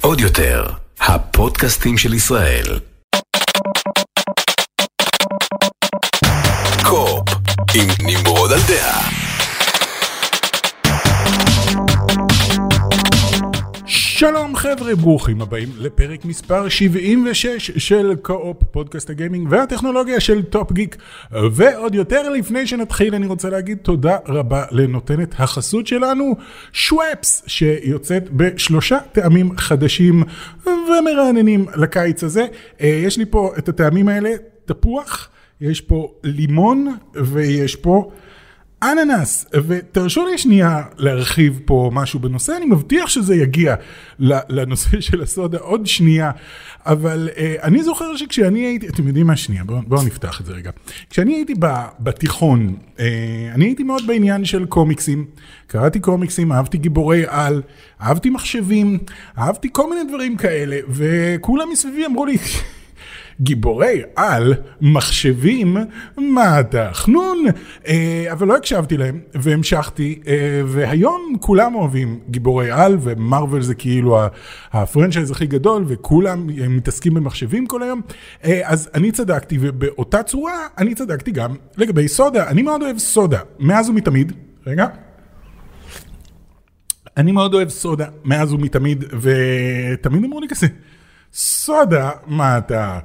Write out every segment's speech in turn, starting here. עוד יותר, הפודקאסטים של ישראל. קופ עם נמרוד על דעה. שלום חבר'ה, ברוכים הבאים לפרק מספר 76 של קאופ, פודקאסט הגיימינג והטכנולוגיה של טופ גיק. ועוד יותר לפני שנתחיל, אני רוצה להגיד תודה רבה לנותנת החסות שלנו, שוואפס, שיוצאת בשלושה טעמים חדשים ומרעננים לקיץ הזה. יש לי פה את הטעמים האלה, תפוח, יש פה לימון ויש פה אננס, ותרשו לי שנייה להרחיב פה משהו בנושא, אני מבטיח שזה יגיע לנושא של הסודה עוד שנייה, אבל אני זוכר שכשאני הייתי, אתם יודעים מה שנייה, בואו נפתח את זה רגע, כשאני הייתי בתיכון, אני הייתי מאוד בעניין של קומיקסים, קראתי קומיקסים, אהבתי גיבורי על, אהבתי מחשבים, אהבתי כל מיני דברים כאלה, וכולם מסביבי אמרו לי, גיבורי על, מחשבים, מה אתה, חנון? אבל לא הקשבתי להם, והמשכתי, והיום כולם אוהבים גיבורי על, ומרוול זה כאילו הפרנצ'ייז הכי גדול, וכולם מתעסקים במחשבים כל היום, אז אני צדקתי, ובאותה צורה אני צדקתי גם לגבי סודה, אני מאוד אוהב סודה, מאז ומתמיד, רגע, אני מאוד אוהב סודה, מאז ומתמיד, ותמיד אמרו לי כזה, סודה, מה אתה...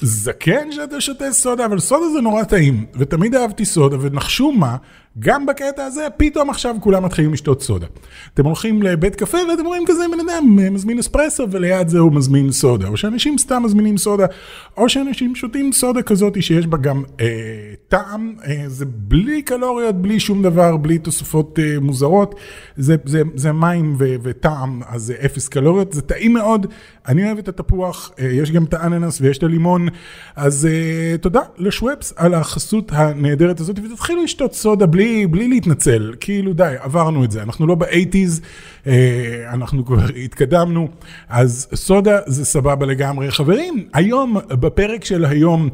זקן שאתה שותה סודה, אבל סודה זה נורא טעים, ותמיד אהבתי סודה, ונחשו מה, גם בקטע הזה, פתאום עכשיו כולם מתחילים לשתות סודה. אתם הולכים לבית קפה, ואתם רואים כזה בן אדם, מזמין אספרסו, וליד זה הוא מזמין סודה, או שאנשים סתם מזמינים סודה, או שאנשים שותים סודה כזאת, שיש בה גם טעם, זה בלי קלוריות, בלי שום דבר, בלי תוספות מוזרות, זה מים וטעם, אז זה אפס קלוריות, זה טעים מאוד, אני אוהב את התפוח, יש גם את האננס ויש את הלימון, אז תודה לשוואפס על החסות הנהדרת הזאת, ותתחילו לשתות סודה בלי להתנצל, כאילו די, עברנו את זה, אנחנו לא ב-80s, אנחנו כבר התקדמנו, אז סודה זה סבבה לגמרי. חברים, היום, בפרק של היום,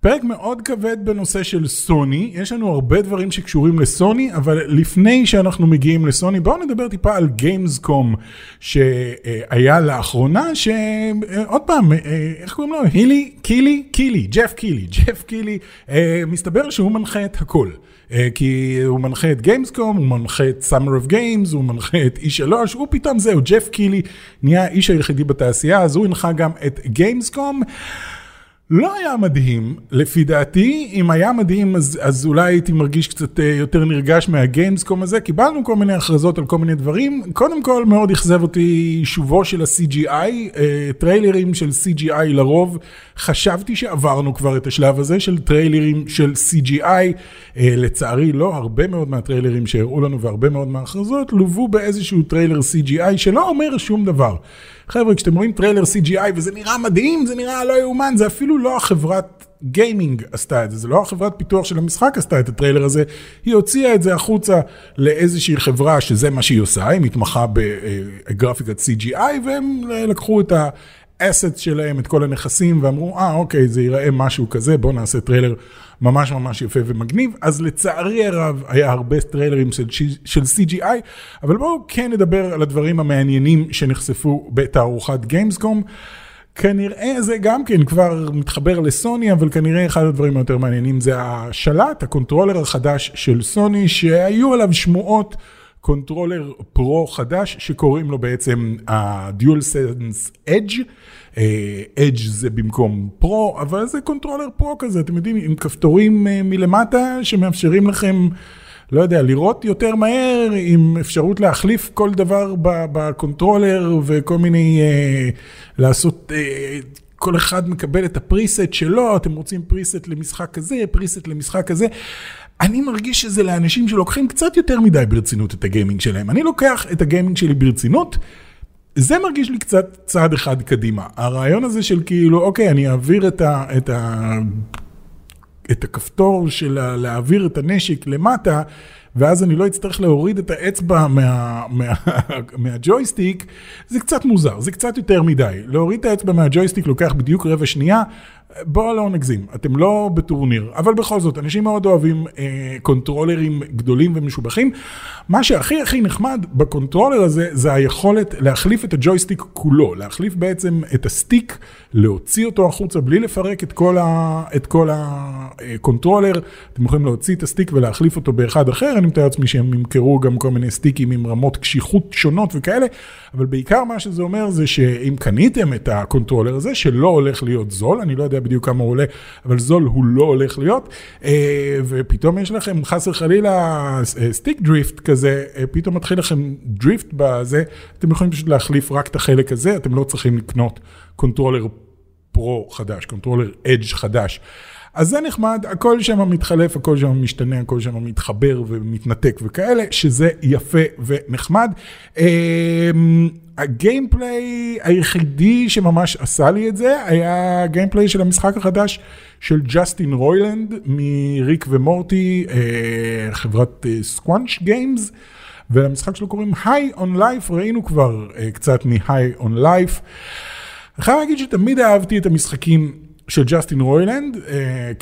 פרק מאוד כבד בנושא של סוני, יש לנו הרבה דברים שקשורים לסוני, אבל לפני שאנחנו מגיעים לסוני, בואו נדבר טיפה על Gamescom, שהיה לאחרונה, שעוד פעם, איך קוראים לו? ג'ף קילי, מסתבר שהוא מנחה את הכל. כי הוא מנחה את Gamescom, הוא מנחה את Summer of Games, הוא מנחה את E3, הוא פתאום זהו, ג'ף קילי נהיה האיש היחידי בתעשייה, אז הוא הנחה גם את Gamescom. לא היה מדהים, לפי דעתי, אם היה מדהים אז אולי הייתי מרגיש קצת יותר נרגש מהגיימסקום הזה, קיבלנו כל מיני הכרזות על כל מיני דברים, קודם כל מאוד הכזב אותי שובו של ה-CGI, טריילרים של CGI לרוב, חשבתי שעברנו כבר את השלב הזה של טריילרים של CGI, לצערי לא, הרבה מאוד מהטריילרים שהראו לנו והרבה מאוד מההכרזות, לובו באיזשהו טריילר CGI שלא אומר שום דבר. חבר'ה, כשאתם רואים טריילר CGI וזה נראה מדהים, זה נראה לא יאומן, זה אפילו לא החברת גיימינג עשתה את זה, זה לא החברת פיתוח של המשחק עשתה את הטריילר הזה, היא הוציאה את זה החוצה לאיזושהי חברה שזה מה שהיא עושה, היא מתמחה בגרפיקת CGI והם לקחו את האסט שלהם, את כל הנכסים ואמרו, אוקיי, זה ייראה משהו כזה, בואו נעשה טריילר ממש ממש יפה ומגניב, אז לצערי הרב היה הרבה טריילרים של CGI, אבל בואו כן נדבר על הדברים המעניינים שנחשפו בתערוכת גיימסקום, כנראה זה גם כן כבר מתחבר לסוני, אבל כנראה אחד הדברים היותר מעניינים זה השלט, הקונטרולר החדש של סוני, שהיו עליו שמועות, קונטרולר פרו חדש, שקוראים לו בעצם ה-DualSense Edge, Edge זה במקום פרו, אבל זה קונטרולר פרו כזה, אתם יודעים, עם כפתורים מלמטה, שמאפשרים לכם, לא יודע, לראות יותר מהר, עם אפשרות להחליף כל דבר בקונטרולר, וכל מיני, לעשות, כל אחד מקבל את הפריסט שלו, אתם רוצים פריסט למשחק כזה, פריסט למשחק כזה, אני מרגיש שזה לאנשים שלוקחים קצת יותר מדי ברצינות את הגיימינג שלהם. אני לוקח את הגיימינג שלי ברצינות, זה מרגיש לי קצת צעד אחד קדימה. הרעיון הזה של כאילו, אוקיי, אני אעביר את הכפתור של להעביר את הנשק למטה, ואז אני לא אצטרך להוריד את האצבע מהג'ויסטיק, זה קצת מוזר, זה קצת יותר מדי. להוריד את האצבע מהג'ויסטיק לוקח בדיוק רבע שנייה, בואו לא נגזים, אתם לא בטורניר, אבל בכל זאת, אנשים מאוד אוהבים קונטרולרים גדולים ומשובחים. מה שהכי הכי נחמד בקונטרולר הזה, זה היכולת להחליף את הג'ויסטיק כולו, להחליף בעצם את הסטיק, להוציא אותו החוצה בלי לפרק את כל הקונטרולר. אתם יכולים להוציא את הסטיק ולהחליף אותו באחד אחר, אני מתאר לעצמי שהם ימכרו גם כל מיני סטיקים עם רמות קשיחות שונות וכאלה, אבל בעיקר מה שזה אומר זה שאם קניתם את הקונטרולר הזה, שלא הולך להיות זול, אני לא יודע בדיוק כמה הוא עולה, אבל זול הוא לא הולך להיות, ופתאום יש לכם חסר חלילה סטיק דריפט כזה, פתאום מתחיל לכם דריפט בזה, אתם יכולים פשוט להחליף רק את החלק הזה, אתם לא צריכים לקנות קונטרולר פרו חדש, קונטרולר אדג' חדש. אז זה נחמד, הכל שם מתחלף, הכל שם משתנה, הכל שם מתחבר ומתנתק וכאלה, שזה יפה ונחמד. הגיימפליי היחידי שממש עשה לי את זה, היה הגיימפליי של המשחק החדש של ג'סטין רוילנד, מריק ומורטי, חברת סקוואנץ' גיימס, והמשחק שלו קוראים High on Life, ראינו כבר קצת מ-High on Life. אחרי להגיד שתמיד אהבתי את המשחקים של ג'סטין רוילנד,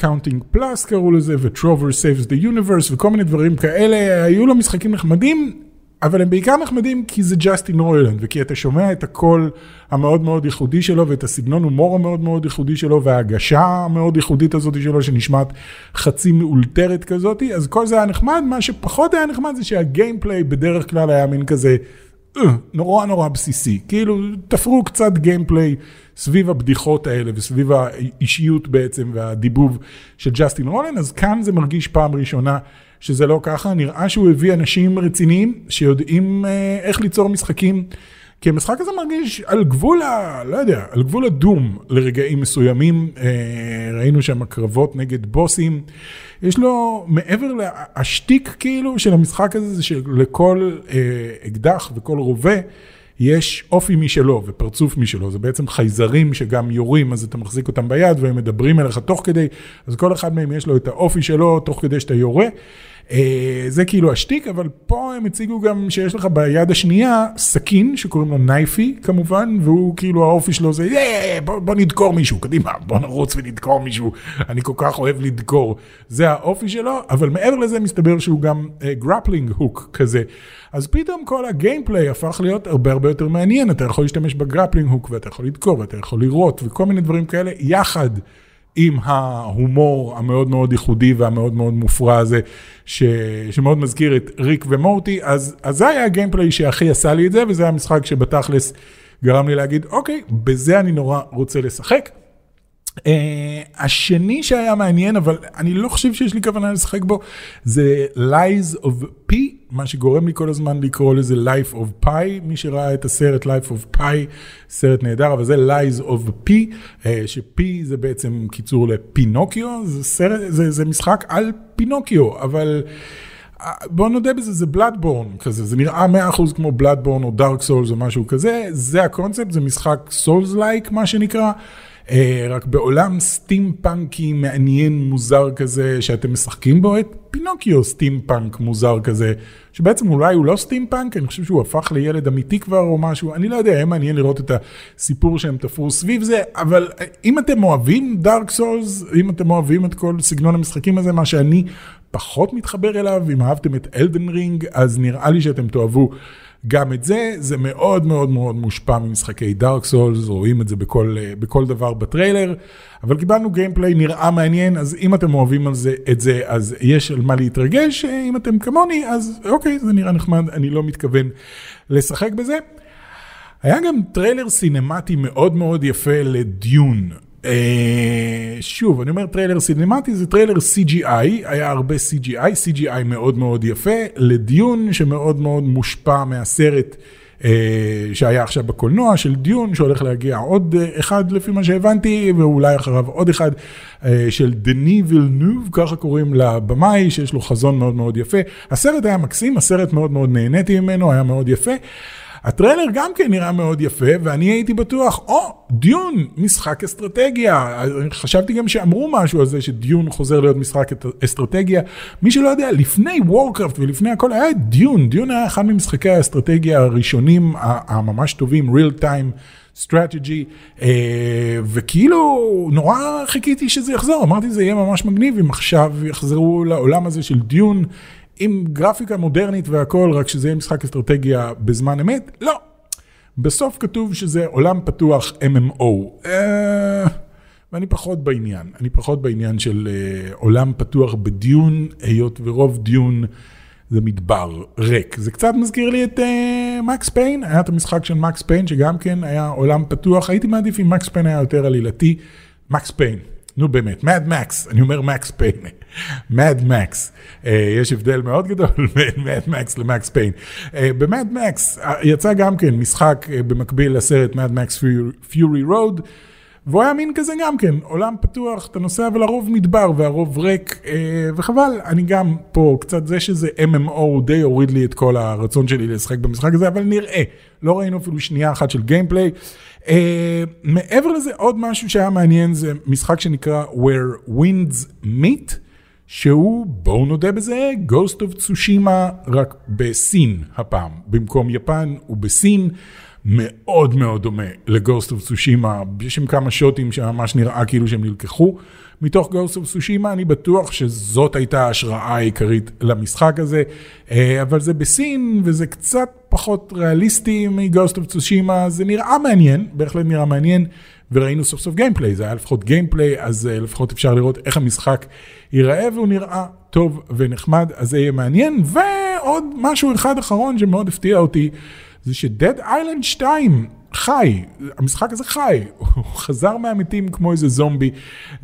Counting Plus קראו לזה, וTrover saves the universe, וכל מיני דברים כאלה, היו לו משחקים נחמדים, אבל הם בעיקר נחמדים כי זה ג'סטין רוילנד, וכי אתה שומע את הקול המאוד מאוד ייחודי שלו, ואת הסגנון הומור המאוד מאוד ייחודי שלו, וההגשה המאוד ייחודית הזאת שלו, שנשמעת חצי מאולתרת כזאת, אז כל זה היה נחמד. מה שפחות היה נחמד זה שהגיימפליי בדרך כלל היה מין כזה, נורא נורא בסיסי, כאילו תפרו קצת גיימפליי סביב הבדיחות האלה וסביב האישיות בעצם והדיבוב של ג'סטין רולן, אז כאן זה מרגיש פעם ראשונה שזה לא ככה, נראה שהוא הביא אנשים רציניים שיודעים איך ליצור משחקים, כי המשחק הזה מרגיש על גבול, לא יודע, על גבול הדום לרגעים מסוימים, ראינו שם הקרבות נגד בוסים, יש לו מעבר להשתיק כאילו של המשחק הזה, זה שלכל אקדח וכל רובה, יש אופי משלו ופרצוף משלו, זה בעצם חייזרים שגם יורים, אז אתה מחזיק אותם ביד והם מדברים אליך תוך כדי, אז כל אחד מהם יש לו את האופי שלו תוך כדי שאתה יורה, זה כאילו השתיק, אבל פה הם הציגו גם שיש לך ביד השנייה סכין שקוראים לו נייפי כמובן, והוא כאילו האופי שלו זה, בוא נדקור מישהו, קדימה, בוא נרוץ ונדקור מישהו, אני כל כך אוהב לדקור, זה האופי שלו, אבל מעבר לזה מסתבר שהוא גם גרפלינג הוק כזה, אז פתאום כל הגיימפליי הפך להיות הרבה הרבה יותר מעניין, אתה יכול להשתמש בגרפלינג הוק ואתה יכול לדקור ואתה יכול לראות וכל מיני דברים כאלה יחד, עם ההומור המאוד מאוד ייחודי והמאוד מאוד מופרע הזה, שמאוד מזכיר את ריק ומורטי, אז זה היה הגיימפליי שהכי עשה לי את זה, וזה היה משחק שבתכלס גרם לי להגיד, אוקיי, בזה אני נורא רוצה לשחק. השני שהיה מעניין, אבל אני לא חושב שיש לי כוונה לשחק בו, זה Lies of P, מה שגורם לי כל הזמן לקרוא לזה Life of Pi, מי שראה את הסרט Life of Pi, סרט נהדר, אבל זה Lies of P, ש-P זה בעצם קיצור לפינוקיו, זה משחק על פינוקיו, אבל בוא נודה בזה, זה בלאדבורן כזה, זה נראה 100% כמו בלאדבורן או דארק סולס או משהו כזה, זה הקונספט, זה משחק סולס-לייק מה שנקרא, רק בעולם סטימפאנקי מעניין מוזר כזה, שאתם משחקים בו את פינוקיו סטימפאנק מוזר כזה, שבעצם אולי הוא לא סטימפאנק, אני חושב שהוא הפך לילד אמיתי כבר או משהו, אני לא יודע, היה מעניין לראות את הסיפור שהם תפרו סביב זה, אבל אם אתם אוהבים דארק סולס, אם אתם אוהבים את כל סגנון המשחקים הזה, מה שאני פחות מתחבר אליו, אם אהבתם את אלדן רינג, אז נראה לי שאתם תאהבו גם את זה, זה מאוד מאוד מאוד מושפע ממשחקי דארק סולס, רואים את זה בכל דבר בטריילר, אבל קיבלנו גיימפליי נראה מעניין, אז אם אתם אוהבים את זה, אז יש על מה להתרגש, אם אתם כמוני, אז אוקיי, זה נראה נחמד, אני לא מתכוון לשחק בזה. היה גם טריילר סינמטי מאוד מאוד יפה לדיון. שוב, אני אומר טריילר סינמטי, זה טריילר CGI, היה הרבה CGI, CGI מאוד מאוד יפה, לדיון שמאוד מאוד מושפע מהסרט שהיה עכשיו בקולנוע של דיון, שהולך להגיע עוד אחד לפי מה שהבנתי, ואולי אחריו עוד אחד של דני וילנוב, ככה קוראים לבמאי, שיש לו חזון מאוד מאוד יפה. הסרט היה מקסים, הסרט מאוד מאוד נהניתי ממנו, היה מאוד יפה, הטריילר גם כן נראה מאוד יפה, ואני הייתי בטוח, דיון, משחק אסטרטגיה. חשבתי גם שאמרו משהו על זה, שדיון חוזר להיות משחק אסטרטגיה. מי שלא יודע, לפני וורקראפט ולפני הכל, היה דיון. דיון היה אחד ממשחקי האסטרטגיה הראשונים, הממש טובים, real time strategy, וכאילו נורא חיכיתי שזה יחזור. אמרתי, זה יהיה ממש מגניב אם עכשיו יחזרו לעולם הזה של דיון, עם גרפיקה מודרנית והכל, רק שזה יהיה משחק אסטרטגיה בזמן אמת? לא. בסוף כתוב שזה עולם פתוח MMO. ואני פחות בעניין. אני פחות בעניין של עולם פתוח בדיון, היות ורוב דיון זה מדבר ריק. זה קצת מזכיר לי את מקס פיין, היה את המשחק של מקס פיין, שגם כן היה עולם פתוח. הייתי מעדיף אם מקס פיין היה יותר עלילתי. מקס פיין. נו באמת, Mad Max, אני אומר Max Payne, Mad Max, יש הבדל מאוד גדול בין Mad Max ל-Max Payne. ב-Mad Max יצא גם כן משחק במקביל לסרט Mad Max Fury Road, והוא היה מין כזה גם כן, עולם פתוח, אתה נוסע, אבל הרוב מדבר והרוב ריק, וחבל, אני גם פה קצת זה שזה MMO די הוריד לי את כל הרצון שלי לשחק במשחק הזה, אבל נראה, לא ראינו אפילו שנייה אחת של גיימפליי. מעבר לזה עוד משהו שהיה מעניין זה משחק שנקרא Where Winds Meet, שהוא, בואו נודה בזה, Ghost of Tsushima רק בסין הפעם, במקום יפן הוא בסין, מאוד מאוד דומה לגוסט אוף סושימה, יש שם כמה שוטים שממש נראה כאילו שהם נלקחו מתוך גוסט אוף סושימה, אני בטוח שזאת הייתה ההשראה העיקרית למשחק הזה, אבל זה בסין וזה קצת פחות ריאליסטי מגוסט אוף סושימה, זה נראה מעניין, בהחלט נראה מעניין, וראינו סוף סוף גיימפליי, זה היה לפחות גיימפליי, אז לפחות אפשר לראות איך המשחק ייראה, והוא נראה טוב ונחמד, אז זה יהיה מעניין. ועוד משהו אחד אחרון שמאוד הפתיע אותי, זה ש-Dead Island 2 חי, המשחק הזה חי, הוא חזר מהמתים כמו איזה זומבי.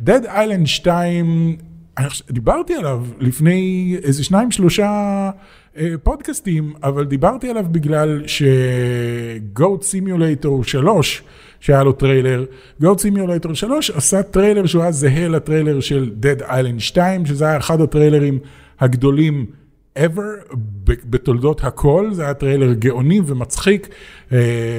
Dead Island 2, דיברתי עליו לפני איזה 2-3 פודקאסטים, אבל דיברתי עליו בגלל ש-Goat Simulator 3, שהיה לו טריילר, Goat Simulator 3 עשה טריילר שהוא היה זהה לטריילר של Dead Island 2, שזה היה אחד הטריילרים הגדולים ever, בתולדות הכל, זה היה טריילר גאוני ומצחיק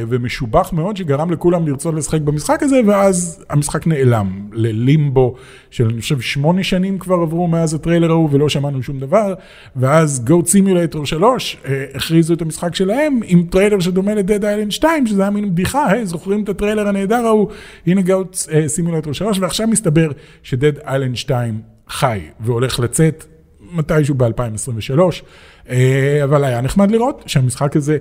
ומשובח מאוד, שגרם לכולם לרצות לשחק במשחק הזה, ואז המשחק נעלם ללימבו של אני חושב 8 שנים כבר עברו מאז הטריילר ההוא, ולא שמענו שום דבר, ואז Goat Simulator 3 הכריזו את המשחק שלהם, עם טריילר שדומה ל-Dead Island 2, שזה היה מין בדיחה, זוכרים את הטריילר הנהדר ההוא, הנה Goat Simulator 3, ועכשיו מסתבר ש-Dead Island 2 חי, והולך לצאת מתישהו ב-2023, אבל היה נחמד לראות שהמשחק הזה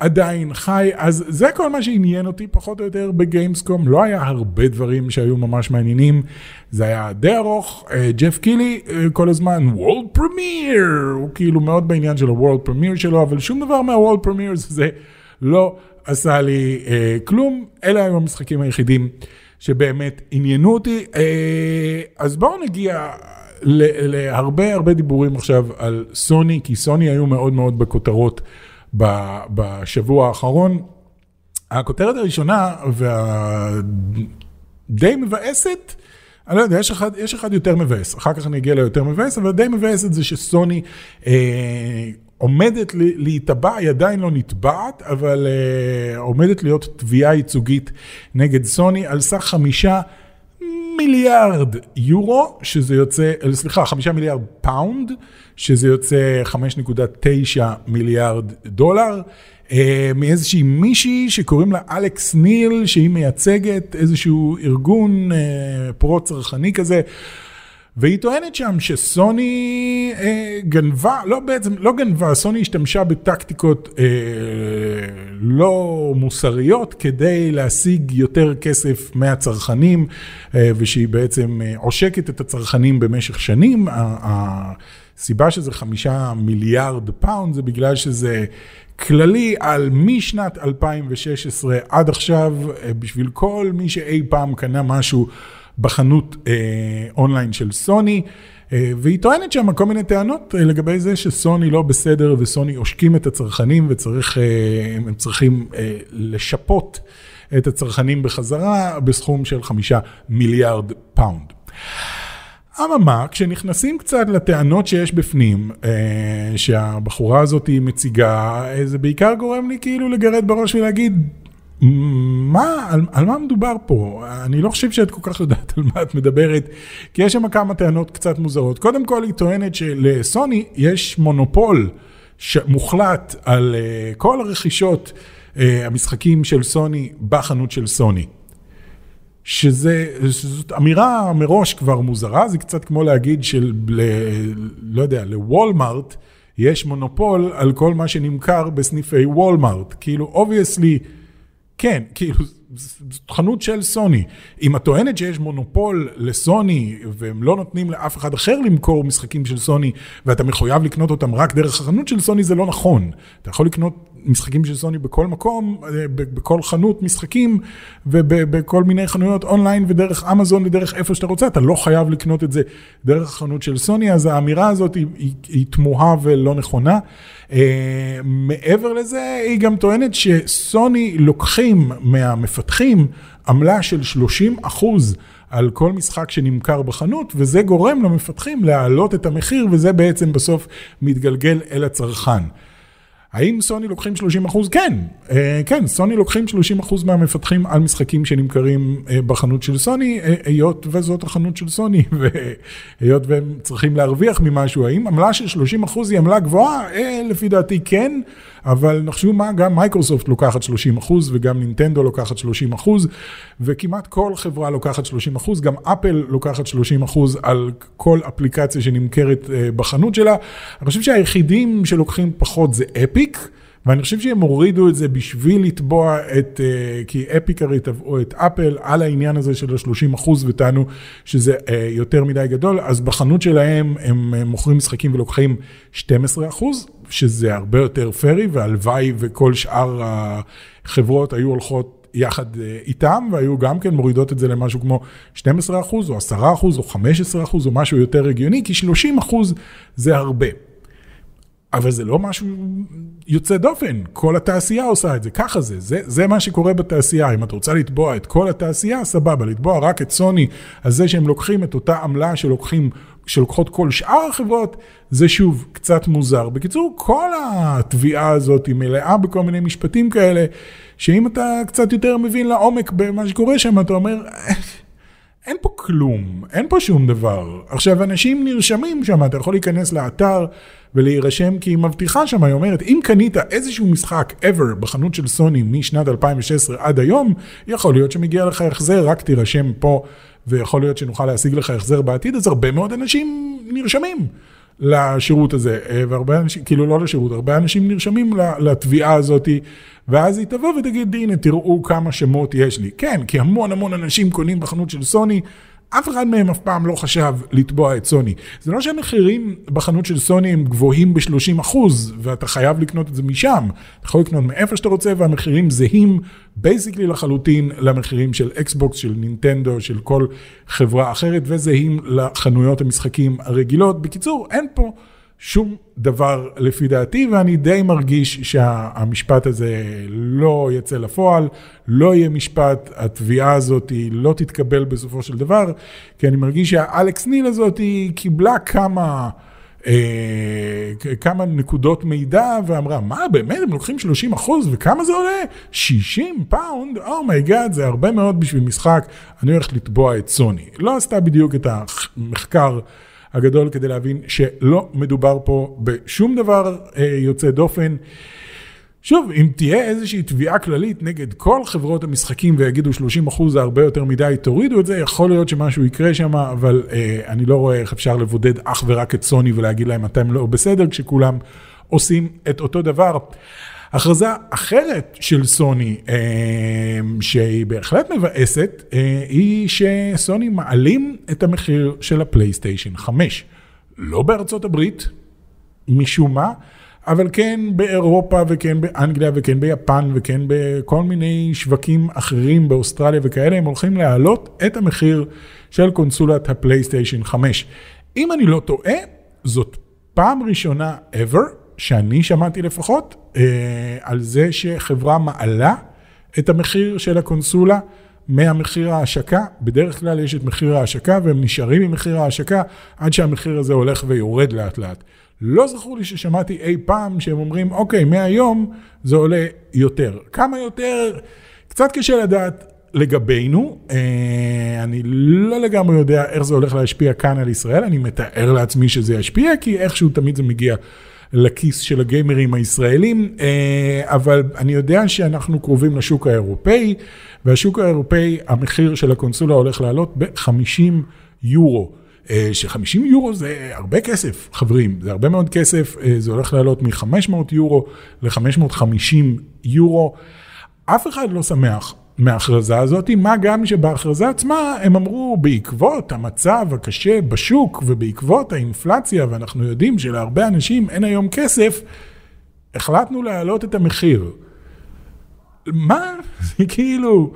עדיין חי. אז זה כל מה שעניין אותי פחות או יותר בגיימסקום, לא היה הרבה דברים שהיו ממש מעניינים, זה היה די ארוך, ג'ף קילי כל הזמן, World Premiere, הוא כאילו מאוד בעניין של ה-World Premiere שלו, אבל שום דבר מה-World Premiere זה לא עשה לי כלום, אלה היו המשחקים היחידים שבאמת עניינו אותי. אז בואו נגיע להרבה הרבה דיבורים עכשיו על סוני, כי סוני היו מאוד מאוד בכותרות בשבוע האחרון. הכותרת הראשונה ודי מבאסת, אני לא יודע, יש אחד יותר מבאס, אחר כך אני אגיע ליותר מבאס, אבל די מבאסת זה שסוני עומדת להתבע, היא עדיין לא נתבעת, אבל עומדת להיות תביעה ייצוגית נגד סוני על סך 5 מיליארד יורו, שזה יוצא, סליחה, 5 מיליארד פאונד, שזה יוצא 5.9 מיליארד דולר, מאיזושהי מישהי שקוראים לה אלכס ניל, שהיא מייצגת איזשהו ארגון פרו-צרכני כזה, והיא טוענת שם שסוני גנבה, לא בעצם, לא גנבה, סוני השתמשה בטקטיקות לא מוסריות כדי להשיג יותר כסף מהצרכנים, ושהיא בעצם עושקת את הצרכנים במשך שנים. הסיבה שזה 5 מיליארד פאונד, זה בגלל שזה כללי על משנת 2016 עד עכשיו, בשביל כל מי שאי פעם קנה משהו בחנות אונליין של סוני, והיא טוענת שם כל מיני טענות לגבי זה שסוני לא בסדר, וסוני עושקים את הצרכנים, והם צריכים לשפות את הצרכנים בחזרה, בסכום של 5 מיליארד פאונד. אממה, כשנכנסים קצת לטענות שיש בפנים, שהבחורה הזאת היא מציגה, זה בעיקר גורם לי כאילו לגרד בראש ולהגיד, מה, על מה מדובר פה? אני לא חושב שאת כל כך יודעת על מה את מדברת, כי יש שם כמה טענות קצת מוזרות. קודם כל היא טוענת שלסוני יש מונופול מוחלט על כל הרכישות המשחקים של סוני בחנות של סוני. שזאת אמירה מראש כבר מוזרה, זה קצת כמו להגיד של, לא יודע, לוולמרט יש מונופול על כל מה שנמכר בסניפי וולמרט. כאילו, obviously, כן, כאילו, זאת חנות של סוני. אם את טוענת שיש מונופול לסוני, והם לא נותנים לאף אחד אחר למכור משחקים של סוני, ואתה מחויב לקנות אותם רק דרך החנות של סוני, זה לא נכון. אתה יכול לקנות משחקים של סוני בכל מקום, בכל חנות משחקים, ובכל מיני חנויות אונליין, ודרך אמזון, ודרך איפה שאתה רוצה. אתה לא חייב לקנות את זה דרך החנות של סוני, אז האמירה הזאת היא תמוהה ולא נכונה. מעבר לזה, היא גם טוענת שסוני לוקחים מהמפתחים עמלה של 30% על כל משחק שנמכר בחנות, וזה גורם למפתחים להעלות את המחיר, וזה בעצם בסוף מתגלגל אל הצרכן. האם סוני לוקחים 30%? כן, כן, סוני לוקחים 30% מהמפתחים על משחקים שנמכרים בחנות של סוני, היות וזאת החנות של סוני, והיות והם צריכים להרוויח ממשהו. האם עמלה של 30% היא עמלה גבוהה? לפי דעתי כן, אבל נחשו מה, גם מייקרוסופט לוקחת 30%, וגם נינטנדו לוקחת 30%, וכמעט כל חברה לוקחת 30%, גם אפל לוקחת 30% על כל אפליקציה שנמכרת בחנות שלה. אני חושב שהיחידים שלוקחים פחות זה אפיק, ואני חושב שהם הורידו את זה בשביל לתבוע את, כי אפיק הרי תבעו את אפל על העניין הזה של ה-30%, וטענו שזה יותר מדי גדול, אז בחנות שלהם הם מוכרים משחקים ולוקחים 12%, שזה הרבה יותר פרי, והלוואי וכל שאר החברות היו הולכות יחד איתם, והיו גם כן מורידות את זה למשהו כמו 12% או 10% או 15% או משהו יותר רגיוני, כי 30% זה הרבה. אבל זה לא משהו יוצא דופן, כל התעשייה עושה את זה, ככה זה. זה מה שקורה בתעשייה, אם את רוצה לתבוע את כל התעשייה, סבבה, לתבוע רק את סוני, אז זה שהם לוקחים את אותה עמלה שלוקחות כל שאר החברות, זה שוב קצת מוזר. בקיצור, כל התביעה הזאת היא מלאה בכל מיני משפטים כאלה, שאם אתה קצת יותר מבין לעומק במה שקורה שם, אתה אומר, אין פה כלום, אין פה שום דבר. עכשיו, אנשים נרשמים שם, אתה יכול להיכנס לאתר ולהירשם, כי היא מבטיחה שם, היא אומרת, אם קנית איזשהו משחק ever בחנות של סוני משנת 2016 עד היום, יכול להיות שמגיע לך החזר, רק תירשם פה, ויכול להיות שנוכל להשיג לך החזר בעתיד, אז הרבה מאוד אנשים נרשמים לשירות הזה, והרבה אנשים, כאילו לא לשירות, הרבה אנשים נרשמים לתביעה הזאת, ואז היא תבוא ותגיד, הנה, תראו כמה שמות יש לי. כן, כי המון המון אנשים קונים בחנות של סוני, אף אחד מהם אף פעם לא חשב לתבוע את סוני. זה לא שהמחירים בחנות של סוני הם גבוהים ב-30%, ואתה חייב לקנות את זה משם. אתה יכול לקנות מאיפה שאתה רוצה, והמחירים זהים בייסיקלי לחלוטין למחירים של אקסבוקס, של נינטנדו, של כל חברה אחרת, וזהים לחנויות המשחקים הרגילות. בקיצור, אין פה שום דבר לפי דעתי, ואני די מרגיש שהמשפט הזה לא יצא לפועל, לא יהיה משפט, התביעה הזאת לא תתקבל בסופו של דבר, כי אני מרגיש שהאלכס ניל הזאת קיבלה כמה נקודות מידע, ואמרה, מה באמת, הם לוקחים 30%, וכמה זה עולה? 60 פאונד, אומייגאד, זה הרבה מאוד בשביל משחק, אני הולך לתבוע את סוני. לא עשתה בדיוק את המחקר הגדול כדי להבין שלא מדובר פה בשום דבר יוצא דופן. שוב, אם תהיה איזושהי תביעה כללית נגד כל חברות המשחקים ויגידו 30% זה הרבה יותר מדי, תורידו את זה, יכול להיות שמשהו יקרה שם, אבל אני לא רואה איך אפשר לבודד אך ורק את סוני ולהגיד להם אתם לא בסדר, כשכולם עושים את אותו דבר. הכרזה אחרת של סוני, שהיא בהחלט מבאסת, היא שסוני מעלים את המחיר של הפלייסטיישן 5. לא בארצות הברית, משום מה, אבל כן באירופה וכן באנגליה וכן ביפן וכן בכל מיני שווקים אחרים באוסטרליה וכאלה, הם הולכים להעלות את המחיר של קונסולת הפלייסטיישן 5. אם אני לא טועה, זאת פעם ראשונה ever, שאני שמעתי לפחות, על זה שחברה מעלה את המחיר של הקונסולה מהמחיר ההשקה, בדרך כלל יש את מחיר ההשקה, והם נשארים עם מחיר ההשקה, עד שהמחיר הזה הולך ויורד לאט לאט. לא זכור לי ששמעתי אי פעם שהם אומרים, אוקיי, מהיום זה עולה יותר. כמה יותר? קצת קשה לדעת לגבינו. אני לא לגמרי יודע איך זה הולך להשפיע כאן על ישראל. אני מתאר לעצמי שזה ישפיע, כי איכשהו תמיד זה מגיע לכיס של הגיימרים הישראלים, אבל אני יודע שאנחנו קרובים לשוק האירופאי, והשוק האירופאי, המחיר של הקונסולה הולך לעלות ב-50 יורו. ש-50 יורו זה הרבה כסף, חברים, זה הרבה מאוד כסף, זה הולך לעלות מ-500 יורו ל-550 יורו. אף אחד לא שמח מההכרזה הזאת, מה גם שבהכרזה עצמה הם אמרו, בעקבות המצב הקשה בשוק ובעקבות האינפלציה, ואנחנו יודעים שלהרבה אנשים אין היום כסף, החלטנו להעלות את המחיר. מה? זה כאילו...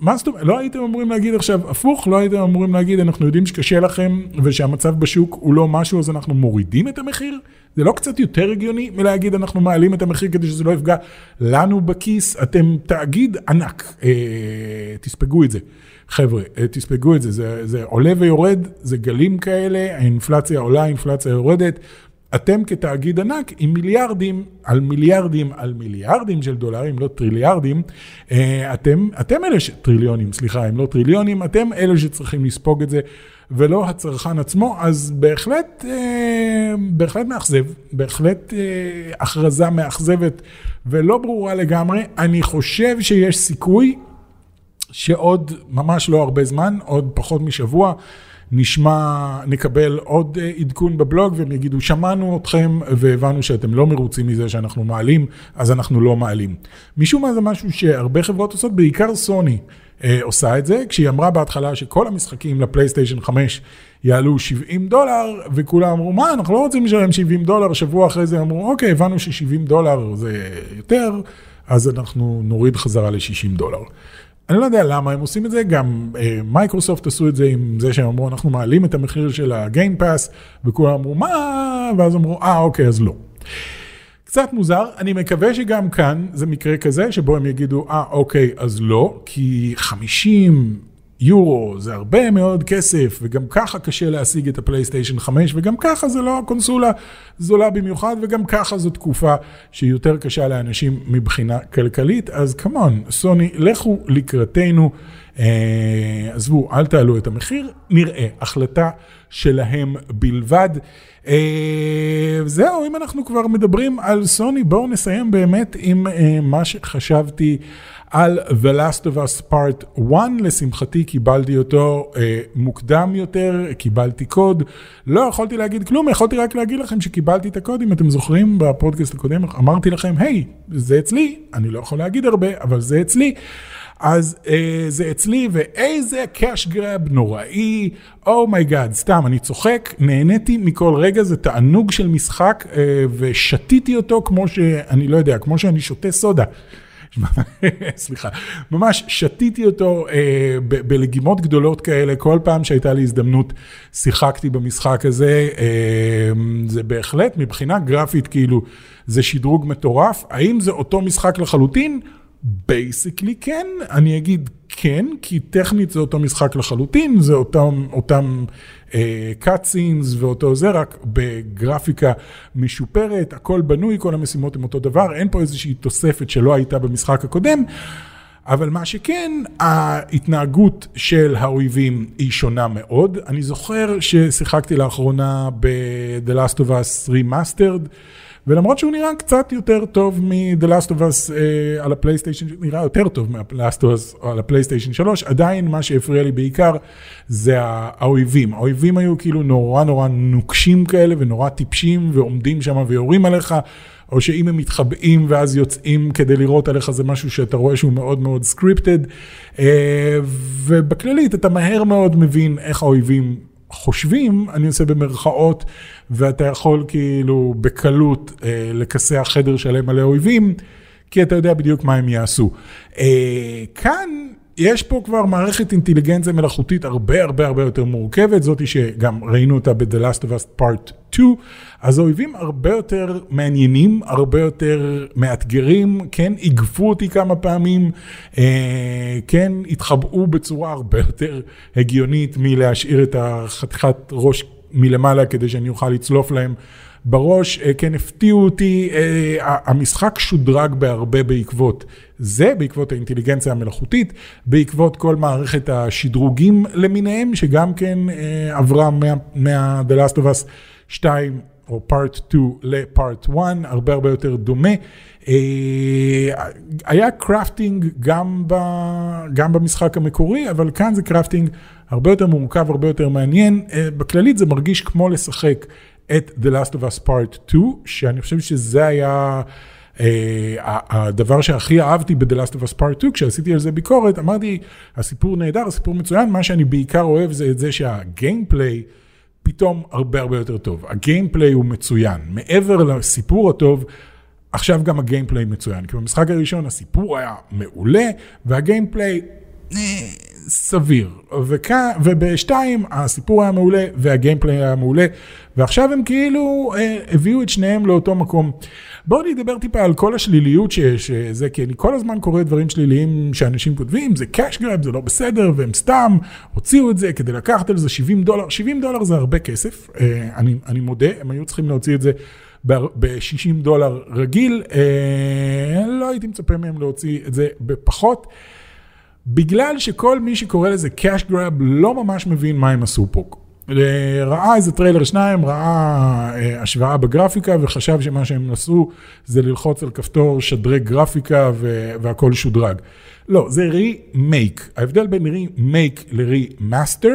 מה זאת אומרת? לא הייתם אמורים להגיד עכשיו, הפוך, לא הייתם אמורים להגיד, אנחנו יודעים שקשה לכם ושהמצב בשוק הוא לא משהו, אז אנחנו מורידים את המחיר? זה לא קצת יותר הגיוני מלהגיד, אנחנו מעלים את המחיר כדי שזה לא יפגע לנו בכיס? אתם תאגיד ענק. תספגו את זה, חבר'ה, תספגו את זה. זה עולה ויורד, זה גלים כאלה, האינפלציה עולה, האינפלציה יורדת. אתם כתאגיד ענק עם מיליארדים על מיליארדים על מיליארדים של דולרים, לא טריליארדים, אתם אלה שטריליונים, סליחה, הם לא טריליונים, אתם אלה שצריכים לספוג את זה, ולא הצרכן עצמו, אז בהחלט מאכזב, בהחלט הכרזה מאכזבת, ולא ברורה לגמרי. אני חושב שיש סיכוי שעוד ממש לא הרבה זמן, עוד פחות משבוע, נשמע, נקבל עוד עדכון בבלוג, והם יגידו, שמענו אתכם והבנו שאתם לא מרוצים מזה שאנחנו מעלים, אז אנחנו לא מעלים. משום מה זה משהו שהרבה חברות עושות, בעיקר סוני עושה את זה, כשהיא אמרה בהתחלה שכל המשחקים לפלייסטיישן 5 יעלו $70, וכולם אמרו, מה, אנחנו לא רוצים לשלם $70, שבוע אחרי זה אמרו, אוקיי, הבנו ש$70 זה יותר, אז אנחנו נוריד חזרה ל$60. אני לא יודע למה הם עושים את זה, גם מייקרוסופט עשו את זה עם זה שהם אמרו, אנחנו מעלים את המחיר של הגיימפאס, וכולם אמרו, מה? ואז אמרו, אוקיי, אז לא. קצת מוזר, אני מקווה שגם כאן זה מקרה כזה, שבו הם יגידו, אוקיי, אז לא, כי 50 יורו זה הרבה מאוד כסף, וגם ככה קשה להשיג את הפלייסטיישן 5, וגם ככה זה לא קונסולה זולה במיוחד, וגם ככה זו תקופה שהיא יותר קשה לאנשים מבחינה כלכלית, אז כמון, סוני, לכו לקראתנו, עזבו, אל תעלו את המחיר, נראה, החלטה שלהם בלבד. זהו, אם אנחנו כבר מדברים על סוני, בואו נסיים באמת עם מה שחשבתי על The Last of Us Part 1, לשמחתי קיבלתי אותו מוקדם יותר, קיבלתי קוד, לא יכולתי להגיד כלום, יכולתי רק להגיד לכם שקיבלתי את הקוד, אם אתם זוכרים בפודקאסט הקודם, אמרתי לכם, היי, זה אצלי, אני לא יכול להגיד הרבה, אבל זה אצלי, אז זה אצלי, ואיזה cash grab נוראי, Oh my God, סתם, אני צוחק, נהניתי מכל רגע, זה תענוג של משחק, ושתיתי אותו כמו שאני לא יודע, כמו שאני שותה סודה, סליחה, ממש שתיתי אותו בלגימות גדולות כאלה, כל פעם שהייתה לי הזדמנות שיחקתי במשחק הזה, זה בהחלט מבחינה גרפית כאילו זה שדרוג מטורף. האם זה אותו משחק לחלוטין? בייסיקלי כן, אני אגיד כן, כי טכנית זה אותו משחק לחלוטין, זה אותם cut scenes ואותו זה, רק בגרפיקה משופרת, הכל בנוי, כל המשימות הם אותו דבר, אין פה איזושהי תוספת שלא הייתה במשחק הקודם, אבל מה שכן, ההתנהגות של האויבים היא שונה מאוד. אני זוכר ששיחקתי לאחרונה ב-The Last of Us Remastered, ולמרות שהוא נראה קצת יותר טוב מ-The Last of Us על הפלייסטיישן, נראה יותר טוב מה-The Last of Us על הפלייסטיישן 3, עדיין מה שהפריע לי בעיקר זה האויבים. האויבים היו כאילו נורא נורא נוקשים כאלה ונורא טיפשים ועומדים שם ויורים עליך, או שאם הם מתחבאים ואז יוצאים כדי לראות עליך, זה משהו שאתה רואה שהוא מאוד מאוד סקריפטד, ובכללית אתה מהר מאוד מבין איך האויבים חושבים, אני עושה במרכאות, ואתה יכול כאילו בקלות לקסח חדר שלם על האויבים, כי אתה יודע בדיוק מה הם יעשו. כאן יש פה כבר מערכת אינטליגנציה מלאכותית הרבה הרבה הרבה יותר מורכבת, זאת שגם ראינו אותה ב-The Last of Us Part 2, אז האויבים הרבה יותר מעניינים, הרבה יותר מאתגרים, כן, עגפו אותי כמה פעמים, כן, התחבאו בצורה הרבה יותר הגיונית מלהשאיר את החתיכת ראש מלמעלה כדי שאני אוכל לצלוף להם בראש, כן, הפתיעו אותי, המשחק שודרג בהרבה בעקבות זה, בעקבות האינטליגנציה המלאכותית, בעקבות כל מערכת השדרוגים למיניהם, שגם כן עברה מה-The Last of Us 2 או Part 2 ל-Part 1, הרבה הרבה יותר דומה. היה קראפטינג גם במשחק המקורי, אבל כאן זה קראפטינג הרבה יותר מורכב, הרבה יותר מעניין. בכללית זה מרגיש כמו לשחק את The Last of Us Part 2, שאני חושב שזה היה הדבר שהכי אהבתי ב-The Last of Us Part 2, כשעשיתי על זה ביקורת, אמרתי, הסיפור נהדר, הסיפור מצוין, מה שאני בעיקר אוהב זה את זה שהגיימפליי פתאום הרבה הרבה יותר טוב. הגיימפליי הוא מצוין. מעבר לסיפור הטוב, עכשיו גם הגיימפליי מצוין. כי במשחק הראשון הסיפור היה מעולה, והגיימפליי סביר. ובשתיים הסיפור היה מעולה, והגיימפליי היה מעולה, ועכשיו הם כאילו הביאו את שניהם לאותו מקום. בואו נדבר טיפה על כל השליליות שיש, זה כי אני כל הזמן קורא דברים שליליים שאנשים כותבים, זה cash grab, זה לא בסדר, והם סתם הוציאו את זה כדי לקחת על זה $70. $70 זה הרבה כסף, אני מודה, הם היו צריכים להוציא את זה $60 רגיל, לא הייתי מצפה מהם להוציא את זה בפחות, בגלל שכל מי שקורא לזה cash grab לא ממש מבין מה הם עשו פה. ראה איזה טריילר שניים, ראה השוואה בגרפיקה וחשב שמה שהם עשו זה ללחוץ על כפתור שדרג גרפיקה והכל שודרג. לא, זה רימייק. ההבדל בין רימייק לרימאסטר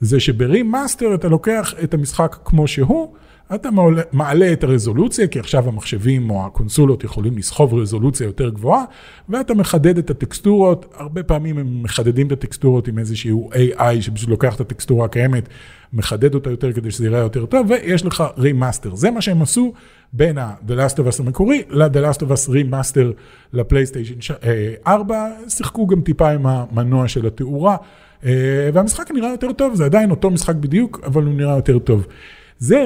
זה שברימאסטר אתה לוקח את המשחק כמו שהוא, אתה מעלה את הרזולוציה, כי עכשיו המחשבים או הקונסולות יכולים לסחוב רזולוציה יותר גבוהה, ואתה מחדד את הטקסטורות, הרבה פעמים הם מחדדים את הטקסטורות עם איזשהו AI, שלוקח את הטקסטורה הקיימת, מחדד אותה יותר כדי שזה יראה יותר טוב, ויש לך רימאסטר. זה מה שהם עשו בין ה-The Last of Us המקורי, ל-The Last of Us רימאסטר לפלייסטיישן 4, שיחקו גם טיפה עם המנוע של התאורה, והמשחק נראה יותר טוב, זה עדיין אותו משחק בדיוק, אבל הוא נראה יותר טוב. זה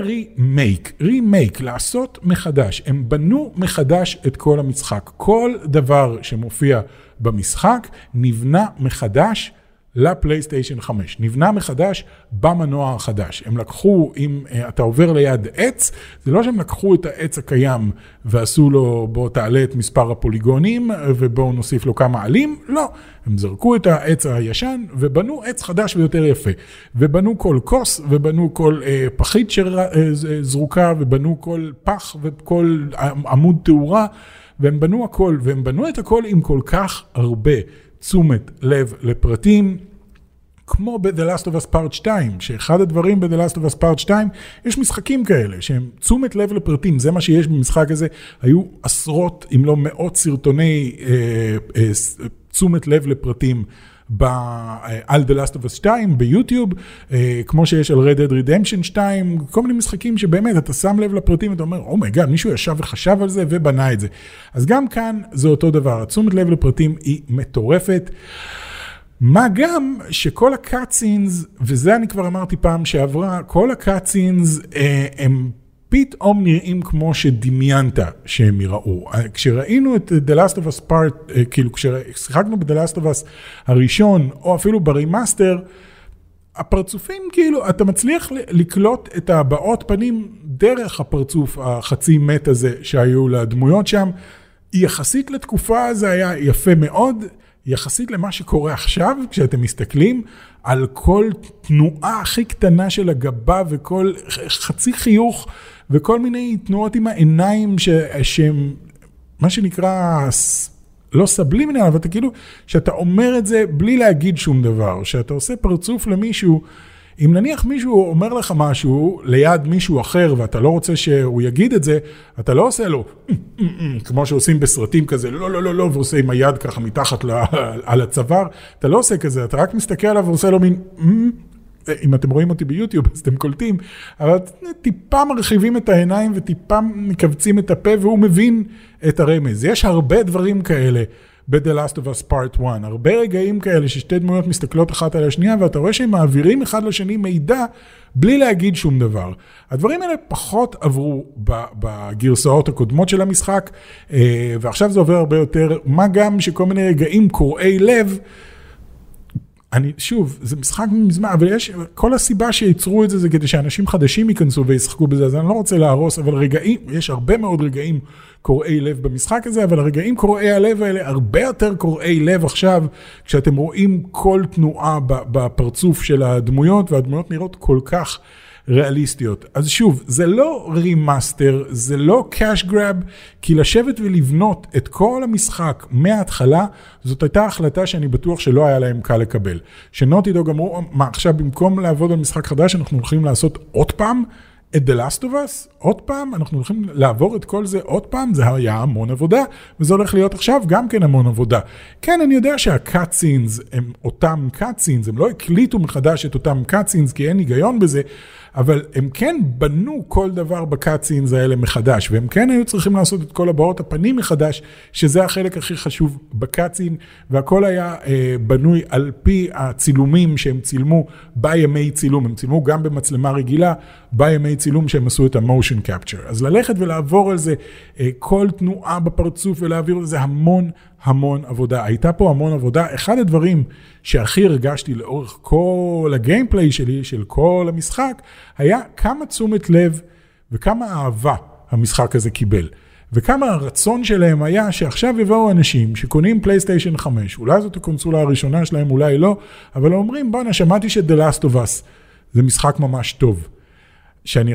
רימייק, לעשות מחדש. הם בנו מחדש את כל המשחק. כל דבר שמופיע במשחק נבנה מחדש לפלייסטיישן 5. נבנה מחדש במנוע החדש. הם לקחו, אם אתה עובר ליד עץ, זה לא שהם לקחו את העץ הקיים ועשו לו, בוא תעלה את מספר הפוליגונים ובואו נוסיף לו כמה עלים. לא, הם זרקו את העץ הישן ובנו עץ חדש ויותר יפה. ובנו כל כוס ובנו כל פחית שזרוקה ובנו כל פח וכל עמוד תאורה. והם בנו הכל, והם בנו את הכל עם כל כך הרבה תשומת לב לפרטים, כמו ב-The Last of Us Part 2, שאחד הדברים ב-The Last of Us Part 2, יש משחקים כאלה, שהם תשומת לב לפרטים, זה מה שיש במשחק הזה, היו עשרות, אם לא מאות סרטוני תשומת לב לפרטים, על The Last of Us 2 ביוטיוב, כמו שיש על Red Dead Redemption 2, כל מיני משחקים שבאמת אתה שם לב לפרטים, אתה אומר, אומייגאד, מישהו ישב וחשב על זה ובנה את זה. אז גם כאן זה אותו דבר, תשומת לב לפרטים היא מטורפת, מה גם שכל הקאטסינס, וזה אני כבר אמרתי פעם שעברה, כל הקאטסינס הם פתאום נראים כמו שדמיינת שהם יראו. כשראינו את The Last of Us Part, כאילו כששיחקנו ב-The Last of Us הראשון, או אפילו ברימאסטר, הפרצופים כאילו, אתה מצליח לקלוט את הבעות פנים דרך הפרצוף החצי מט הזה שהיו לדמויות שם. יחסית לתקופה זה היה יפה מאוד, יחסית למה שקורה עכשיו, כשאתם מסתכלים על כל תנועה הכי קטנה של הגבה, וכל חצי חיוך, וכל מיני תנועות עם העיניים, שהם, מה שנקרא, לא סבלים מנהל, אבל אתה כאילו, שאתה אומר את זה בלי להגיד שום דבר, שאתה עושה פרצוף למישהו, אם נניח מישהו אומר לך משהו ליד מישהו אחר, ואתה לא רוצה שהוא יגיד את זה, אתה לא עושה לו, כמו שעושים בסרטים כזה, לא, לא, לא, לא, ועושה עם היד ככה מתחת על הצוואר, אתה לא עושה כזה, אתה רק מסתכל עליו ועושה לו מין, אם אתם רואים אותי ביוטיוב, אז אתם קולטים, אבל טיפה מרחיבים את העיניים, וטיפה מקבצים את הפה, והוא מבין את הרמז. יש הרבה דברים כאלה ב-The Last of Us Part 1. הרבה רגעים כאלה ששתי דמויות מסתכלות אחת על השנייה, ואתה רואה שהם מעבירים אחד לשני מידע, בלי להגיד שום דבר. הדברים האלה פחות עברו בגרסאות הקודמות של המשחק, ועכשיו זה עובר הרבה יותר, מה גם שכל מיני רגעים קוראי לב, אני, שוב, זה משחק מזמן, אבל יש, כל הסיבה שיצרו את זה, זה כדי שאנשים חדשים ייכנסו וישחקו בזה, אז אני לא רוצה להרוס, אבל רגעים, יש הרבה מאוד רגעים קוראי לב במשחק הזה, אבל הרגעים קוראי הלב האלה, הרבה יותר קוראי לב עכשיו, כשאתם רואים כל תנועה בפרצוף של הדמויות, והדמויות נראות כל כך ריאליסטיות. אז שוב, זה לא רימאסטר, זה לא קאש גראב, כי לשבת ולבנות את כל המשחק מההתחלה, זאת הייתה החלטה שאני בטוח שלא היה להם קל לקבל. שנוטי דוג אמרו, מה עכשיו במקום לעבוד על משחק חדש, אנחנו הולכים לעשות עוד פעם את The Last of Us, עוד פעם, אנחנו הולכים לעבור את כל זה עוד פעם, זה היה המון עבודה, וזה הולך להיות עכשיו גם כן המון עבודה. כן, אני יודע שהקאט-סינס הם אותם קאט-סינס, הם לא הקליטו מחדש את אותם קאט-סינס, כי אין היגיון בזה, אבל הם כן בנו כל דבר בקאט-סינס האלה מחדש, והם כן היו צריכים לעשות את כל הבעות הפנים מחדש, שזה החלק הכי חשוב בקאט-סין, והכל היה בנוי על פי הצילומים שהם צילמו בימי צילום, הם צילמו גם במצלמה רגילה, בימי צילום שהם עשו את המושן קפצ'ר. אז ללכת ולעבור על זה כל תנועה בפרצוף ולהעביר על זה המון המון עבודה. הייתה פה המון עבודה. אחד הדברים שהכי הרגשתי לאורך כל הגיימפליי שלי, של כל המשחק, היה כמה תשומת לב וכמה אהבה המשחק הזה קיבל. וכמה הרצון שלהם היה שעכשיו יבואו אנשים שקונים פלייסטיישן 5, אולי זאת הקונסולה הראשונה שלהם, אולי לא, אבל אומרים, בוא, שמעתי ש-The Last of Us זה משחק ממש טוב. שאני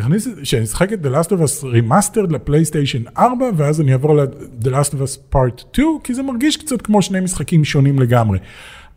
אשחק את The Last of Us Remastered לפלייסטיישן 4, ואז אני אעבור ל-The Last of Us Part 2, כי זה מרגיש קצת כמו שני משחקים שונים לגמרי.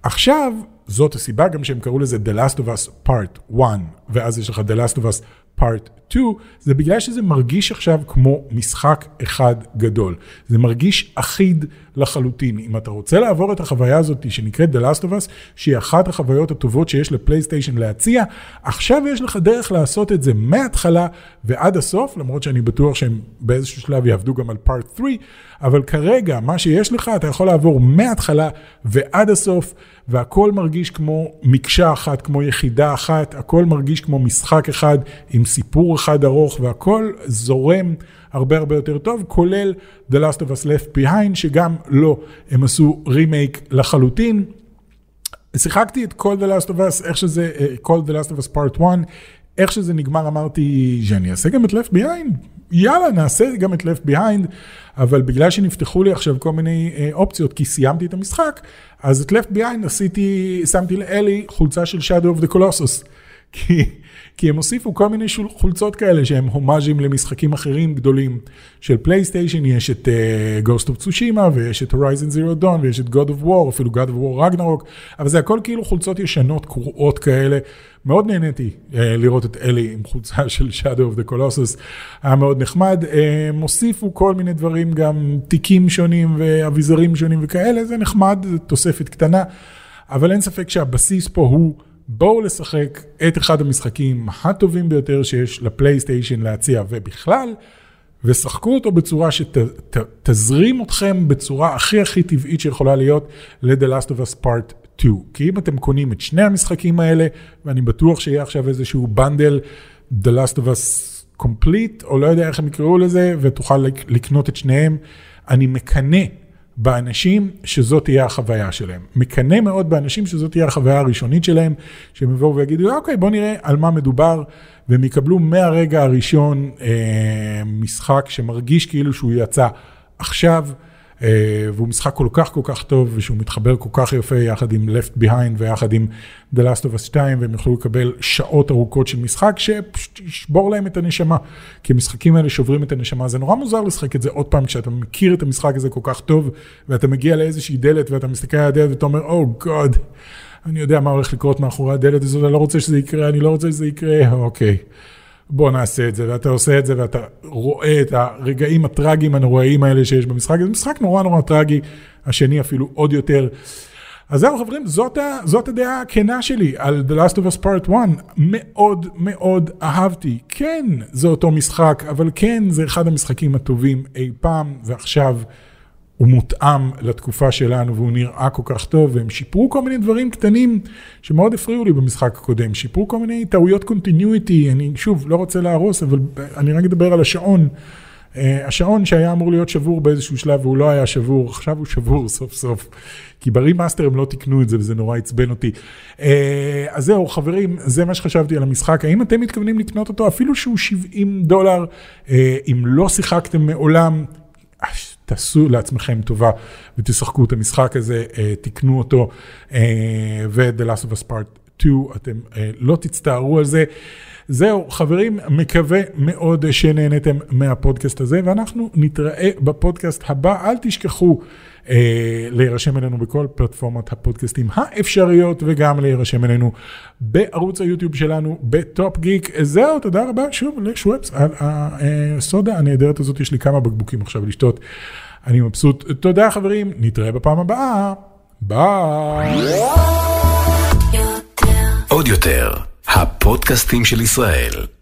עכשיו, זאת הסיבה גם שהם קראו לזה The Last of Us Part 1, ואז יש לך The Last of Us Part 2, זה בגלל שזה מרגיש עכשיו כמו משחק אחד גדול. זה מרגיש אחיד לחלוטין. אם אתה רוצה לעבור את החוויה הזאת שנקראת The Last of Us, שהיא אחת החוויות הטובות שיש לפלייסטיישן להציע, עכשיו יש לך דרך לעשות את זה מההתחלה ועד הסוף, למרות שאני בטוח שהם באיזשהו שלב יעבדו גם על Part 3, אבל כרגע מה שיש לך, אתה יכול לעבור מההתחלה ועד הסוף, והכל מרגיש כמו מקשה אחת, כמו יחידה אחת, הכל מרגיש כמו משחק אחד, עם סיפור אחד ארוך, והכל זורם הרבה הרבה יותר טוב, כולל The Last of Us Left Behind, שגם לא, הם עשו רימייק לחלוטין. שיחקתי את כל The Last of Us, איך שזה, כל The Last of Us Part 1, איך שזה נגמר, אמרתי, שאני אעשה גם את Left Behind, יאללה, נעשה גם את Left Behind, אבל בגלל שנפתחו לי עכשיו כל מיני אופציות, כי סיימתי את המשחק, אז את Left Behind עשיתי, שמתי לאלי חולצה של Shadow of the Colossus, כי הם הוסיפו כל מיני חולצות כאלה שהם הומאז'ים למשחקים אחרים גדולים של פלייסטיישן, יש את Ghost of Tsushima ויש את Horizon Zero Dawn ויש את God of War, אפילו God of War Ragnarök, אבל זה הכל כאילו חולצות ישנות, קרועות כאלה, מאוד נהניתי לראות את אלי עם חולצה של Shadow of the Colossus, היה מאוד נחמד, הם הוסיפו כל מיני דברים, גם תיקים שונים ואביזרים שונים וכאלה, זה נחמד, זה תוספת קטנה, אבל אין ספק שהבסיס פה הוא בואו לשחק את אחד המשחקים הטובים ביותר שיש לפלייסטיישן להציע ובכלל, ושחקו אותו בצורה שתזרים אתכם בצורה הכי הכי טבעית שיכולה להיות ל-The Last of Us Part 2. כי אם אתם קונים את שני המשחקים האלה, ואני בטוח שיהיה עכשיו איזשהו בנדל, The Last of Us Complete, או לא יודע איך הם יקראו לזה, ותוכל לקנות את שניהם, אני מקנה באנשים שזאת תהיה החוויה שלהם. מקנה מאוד באנשים שזאת תהיה החוויה הראשונית שלהם, שהם יבואו ויגידו, אוקיי, בוא נראה על מה מדובר, והם יקבלו מהרגע הראשון משחק שמרגיש כאילו שהוא יצא עכשיו, והוא משחק כל כך כל כך טוב, ושהוא מתחבר כל כך יפה יחד עם Left Behind, ויחד עם The Last of Us 2, והם יוכלו לקבל שעות ארוכות של משחק, שישבור להם את הנשמה, כי המשחקים האלה שוברים את הנשמה, זה נורא מוזר לשחק את זה עוד פעם, כשאתה מכיר את המשחק הזה כל כך טוב, ואתה מגיע לאיזושהי דלת, ואתה מסתכל על הדלת, ואתה אומר, Oh God, אני יודע מה הולך לקרות מאחורי הדלת הזאת, אני לא רוצה שזה יקרה, אוקיי. בוא נעשה את זה, ואתה עושה את זה, ואתה רואה את הרגעים הטרגיים הנוראים האלה שיש במשחק, זה משחק נורא נורא טרגי, השני אפילו עוד יותר. אז זהו חברים, זאת הדעה הכנה שלי על The Last of Us Part 1, מאוד מאוד אהבתי, כן זה אותו משחק, אבל כן זה אחד המשחקים הטובים אי פעם, ועכשיו הוא מותאם לתקופה שלנו, והוא נראה כל כך טוב, והם שיפרו כל מיני דברים קטנים, שמאוד הפריעו לי במשחק הקודם, שיפרו כל מיני טעויות קונטיניויטי, אני שוב לא רוצה להרוס, אבל אני רק אדבר על השעון, השעון שהיה אמור להיות שבור באיזשהו שלב, והוא לא היה שבור, עכשיו הוא שבור סוף סוף, כי ברימאסטר הם לא תיקנו את זה, וזה נורא עצבן אותי. אז זהו, חברים, זה מה שחשבתי על המשחק, האם אתם מתכוונים לקנות אותו, אפילו שהוא $70, אם לא שיחקתם מעולם, תעשו לעצמכם טובה, ותשחקו את המשחק הזה, תקנו אותו, ו-The Last of Us Part 2, אתם לא תצטערו על זה. זהו, חברים, מקווה מאוד שנהנתם מהפודקאסט הזה, ואנחנו נתראה בפודקאסט הבא. אל תשכחו להירשם אלינו בכל פלטפורמת הפודקאסטים האפשריות, וגם להירשם אלינו בערוץ היוטיוב שלנו, בטופ גיק. זהו, תודה רבה שוב לשוויפס על הסודה הנהדרת הזאת, יש לי כמה בקבוקים עכשיו לשתות, אני מבסוט. תודה חברים, נתראה בפעם הבאה, ביי. עוד יותר הפודקאסטים של ישראל.